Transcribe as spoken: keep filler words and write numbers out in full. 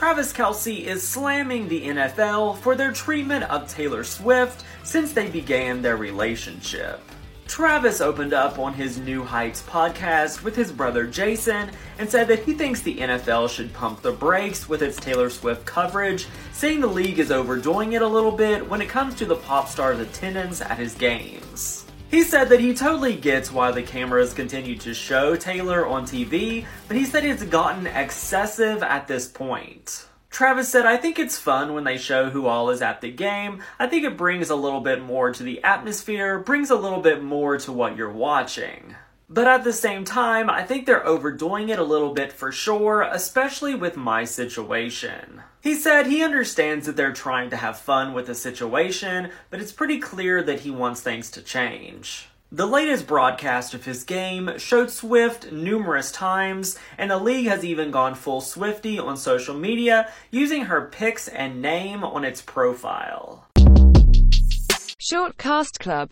Travis Kelce is slamming the N F L for their treatment of Taylor Swift since they began their relationship. Travis opened up on his New Heights podcast with his brother Jason and said that he thinks the N F L should pump the brakes with its Taylor Swift coverage, saying the league is overdoing it a little bit when it comes to the pop star's attendance at his games. He said that he totally gets why the cameras continue to show Taylor on T V, but he said it's gotten excessive at this point. Travis said, "I think it's fun when they show who all is at the game. I think it brings a little bit more to the atmosphere, brings a little bit more to what you're watching. But at the same time, I think they're overdoing it a little bit for sure, especially with my situation." He said he understands that they're trying to have fun with the situation, but it's pretty clear that he wants things to change. The latest broadcast of his game showed Swift numerous times, and the league has even gone full Swifty on social media, using her pics and name on its profile. Shortcast Club.